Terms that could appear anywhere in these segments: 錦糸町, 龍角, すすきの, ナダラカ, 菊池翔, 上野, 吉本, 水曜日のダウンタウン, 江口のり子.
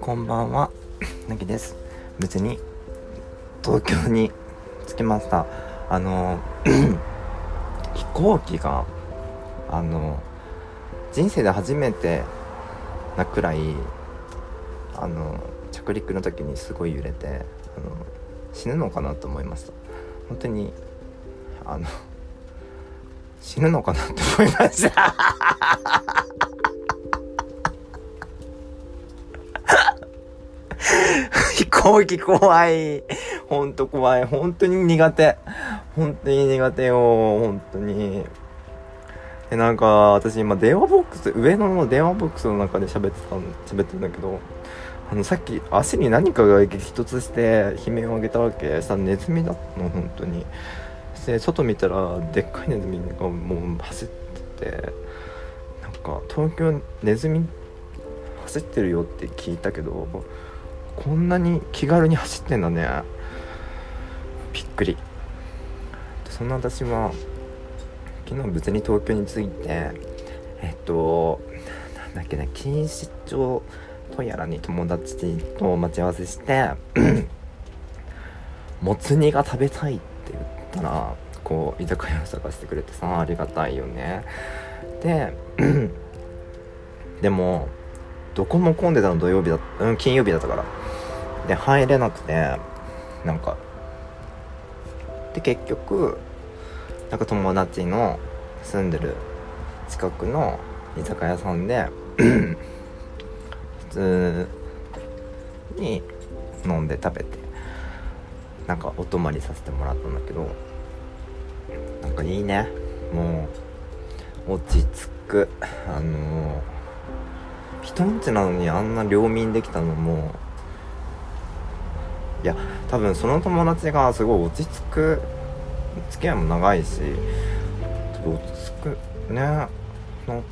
こんばんは、なきです。別に東京に着きました。飛行機が人生で初めてなくらい着陸の時にすごい揺れて死ぬのかなと思いました。本当に死ぬのかなって思いました飛行機怖い、ほんと怖い、本当に苦手よ、本当に。で、なんか私今電話ボックス、上野の電話ボックスの中で喋ってるんだけど、さっき足に何かが激突して悲鳴を上げたわけさ。ネズミだったの、本当に。で、外見たらでっかいネズミがもう走ってて、なんか東京ネズミ走ってるよって聞いたけど、こんなに気軽に走ってんだね、びっくり。そんな私は昨日別に東京に着いて、なんだっけね、錦糸町とやらに友達と待ち合わせしてもつ煮が食べたいって言ってたら、こう居酒屋を探してくれてさ、ありがたいよね。ででもどこも混んでたの、金曜日だったから。で、入れなくて、なんかで結局なんか友達の住んでる近くの居酒屋さんで普通に飲んで食べて、なんかお泊まりさせてもらったんだけど、なんかいいね、もう落ち着く。人んちなのにあんな領民できたのも、いや多分その友達がすごい落ち着く、付き合いも長いし落ち着くね。なんかね、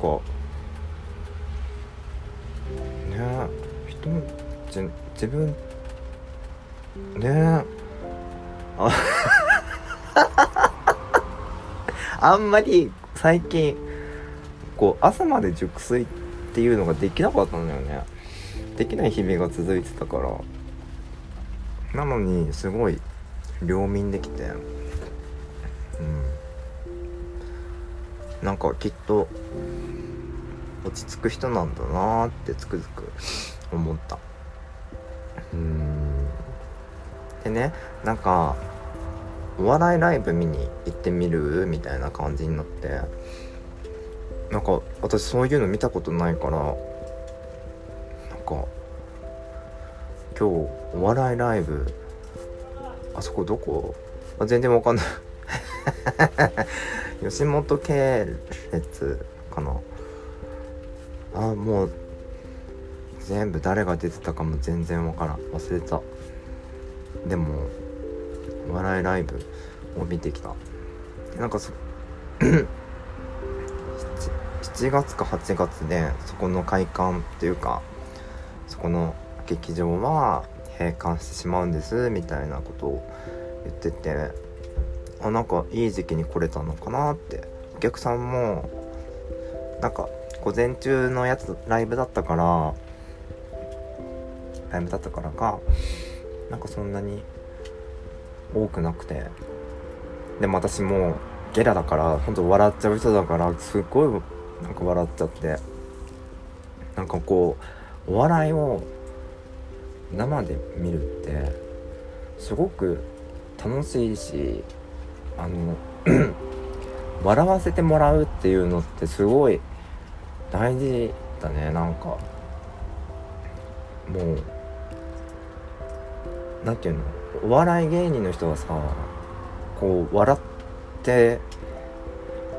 人んち自分ねあんまり最近こう朝まで熟睡っていうのができなかったんだよね。できない日々が続いてたから、なのにすごい領民できて、なんかきっと落ち着く人なんだなーってつくづく思った。でね、なんかお笑いライブ見に行ってみるみたいな感じになって、なんか私そういうの見たことないから、なんか今日お笑いライブ、あそこどこ、全然わかんない吉本系列かなあ。もう全部誰が出てたかも全然わからん、忘れた。でもお笑いライブを見てきた。なんか7月か8月で、そこの開館っていうかそこの劇場は閉館してしまうんですみたいなことを言ってて、あ、なんかいい時期に来れたのかなって。お客さんもなんか午前中のやつライブだったからか、なんかそんなに多くなくて、でも私もゲラだから、ほんと笑っちゃう人だから、すっごいなんか笑っちゃって、なんかこうお笑いを生で見るってすごく楽しいし、笑わせてもらうっていうのってすごい大事だね。なんかもうなんていうの、お笑い芸人の人はさ、こう笑って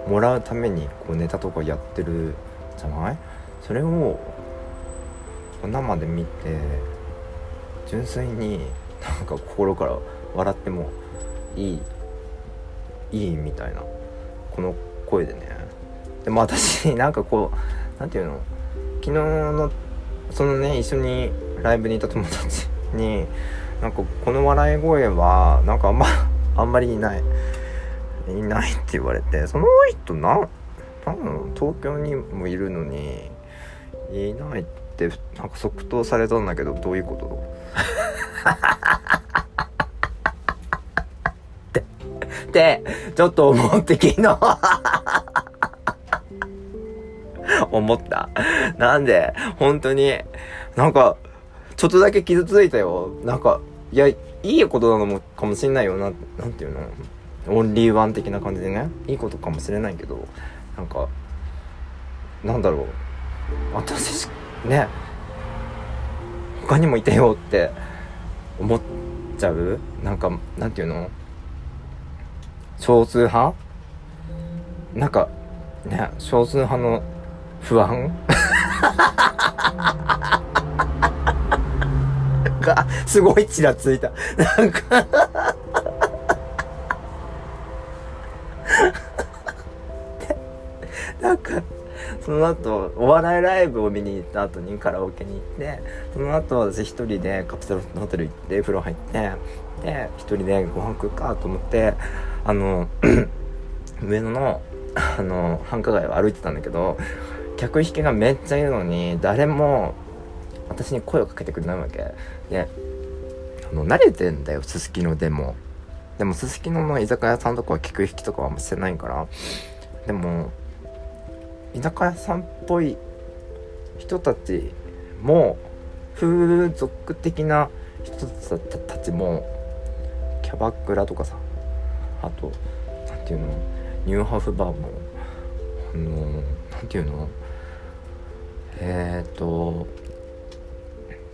もらうためにこうネタとかやってるじゃない。それを生で見て純粋になんか心から笑ってもいいみたいな、この声でね。でも私なんかこうなんていうの、昨日のそのね、一緒にライブにいた友達に、なんかこの笑い声はなんかあんまりいないって言われて、その人多分東京にもいるのにいないってなんか即答されたんだけど、どういうことってちょっと思って昨日思った。なんで本当になんかちょっとだけ傷ついたよ。なんかいやいいことなのもかもしれないよな、なんていうの、オンリーワン的な感じでね、いいことかもしれないけど、なんかなんだろう、私ね他にもいてよって思っちゃう、なんかなんていうの、少数派、なんかね、少数派の不安がすごいちらついた。なんかなんかその後お笑いライブを見に行った後にカラオケに行って、その後私一人でカプセルホテル行って風呂入って、で一人でご飯食うかと思って、上野の繁華街を歩いてたんだけど、客引きがめっちゃいるのに誰も私に声をかけてくれないわけで、慣れてんだよすすきのでも。でもすすきのの居酒屋さんとかは客引きとかはしてないから、でも居酒屋さんっぽい人たちも風俗的な人たちもキャバクラとかさ、あとなんていうの、ニューハーフバーもなんていうの、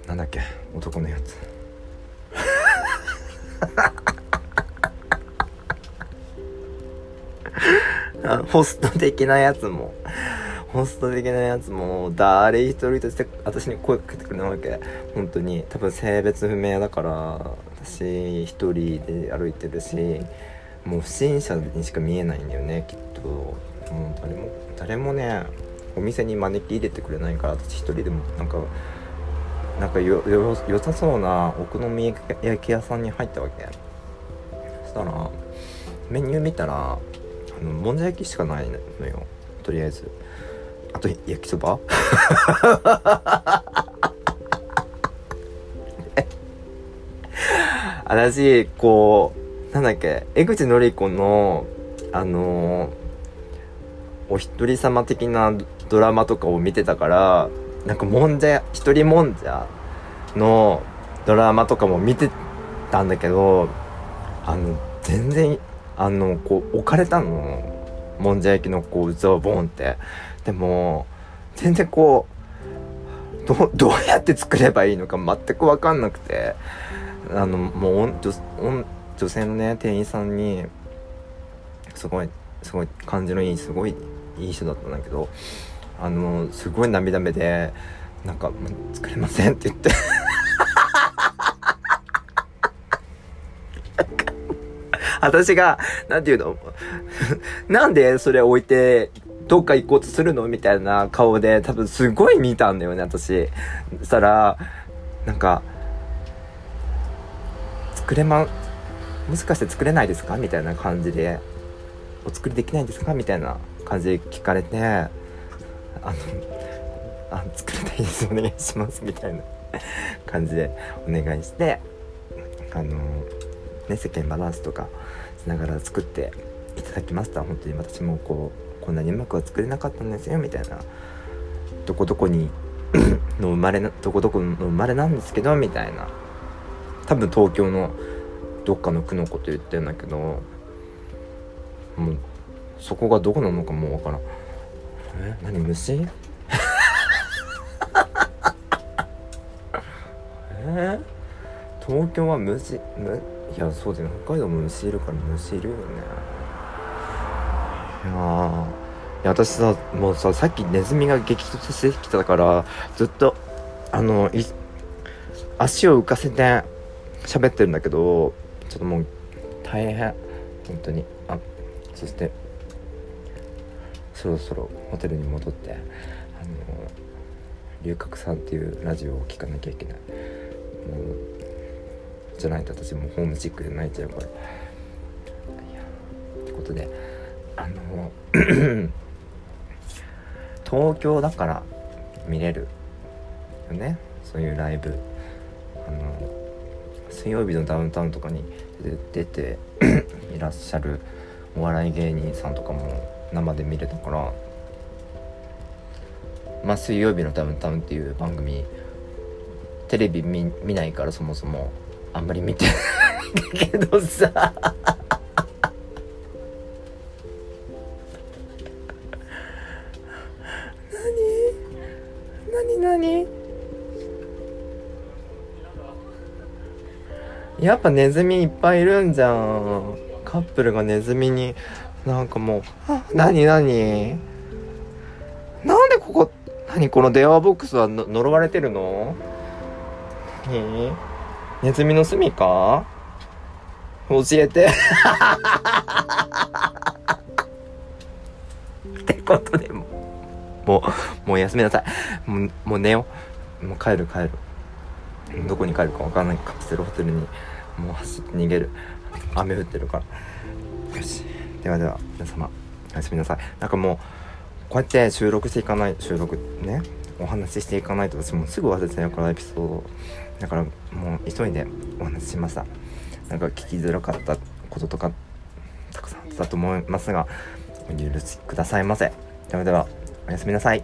なんだっけ男のやつホスト的なやつも誰一人として私に声かけてくれないわけ。本当に多分性別不明だから私一人で歩いてるし、もう不審者にしか見えないんだよねきっと。もう誰もねお店に招き入れてくれないから、私一人でもなんか良さそうなお好み焼き屋さんに入ったわけ。そしたらメニュー見たらもんじゃ焼きしかないのよ、とりあえず。あと焼きそば私なんだっけ、江口のり子のお一人様的なドラマとかを見てたから、なんかもんじゃ一人もんじゃのドラマとかも見てたんだけど、全然置かれたのもんじゃ焼きの器をボンって。でも全然どうやって作ればいいのか全く分かんなくて、もう女性のね店員さんにすごい感じのいい、すごいいい人だったんだけど、すごい涙目でなんか作れませんって言って私が、なんていうのなんでそれ置いて、どっか行こうとするのみたいな顔で、多分すごい見たんだよね、私。そしたら、なんか、もしかして作れないですかみたいな感じで、お作りできないんですかみたいな感じで聞かれて、作れないです、お願いします、みたいな感じでお願いして、ね、世間バランスとかしながら作っていただきました。本当に私もこんなにうまくは作れなかったんですよみたいな、どこどこの生まれなんですけどみたいな、多分東京のどっかの区のこと言ってるんだけど、もうそこがどこなのかもうわからん。何虫東京はいやそうだよ、北海道も虫いるから虫いるよね。いや私さ、もうさっきネズミが激突してきたからずっと足を浮かせて喋ってるんだけど、ちょっともう大変本当に。そしてそろそろホテルに戻って龍角さんっていうラジオを聞かなきゃいけない。もうじゃないと私もホームシックで泣いちゃうから。ってことで東京だから見れるよね、そういうライブ。水曜日のダウンタウンとかに出ていらっしゃるお笑い芸人さんとかも生で見れたから、まあ水曜日のダウンタウンっていう番組テレビ 見ないから、そもそもあんまり見てないけどさ何やっぱネズミいっぱいいるんじゃん。カップルがネズミになんかもう何なんでここ何この電話ボックスは呪われてるの？ネズミの住みか？教えてってことでもう休みなさい。もう寝よう。もう帰る。どこに帰るか分からないカプセルホテルにもう走って逃げる。雨降ってるから。よし、ではでは皆様おやすみなさい。なんかもうこうやって収録ね、お話ししていかないと私もうすぐ忘れちゃうから、エピソードだからもう急いでお話ししました。なんか聞きづらかったこととかたくさんあったと思いますがお許しくださいませ。ではではおやすみなさい。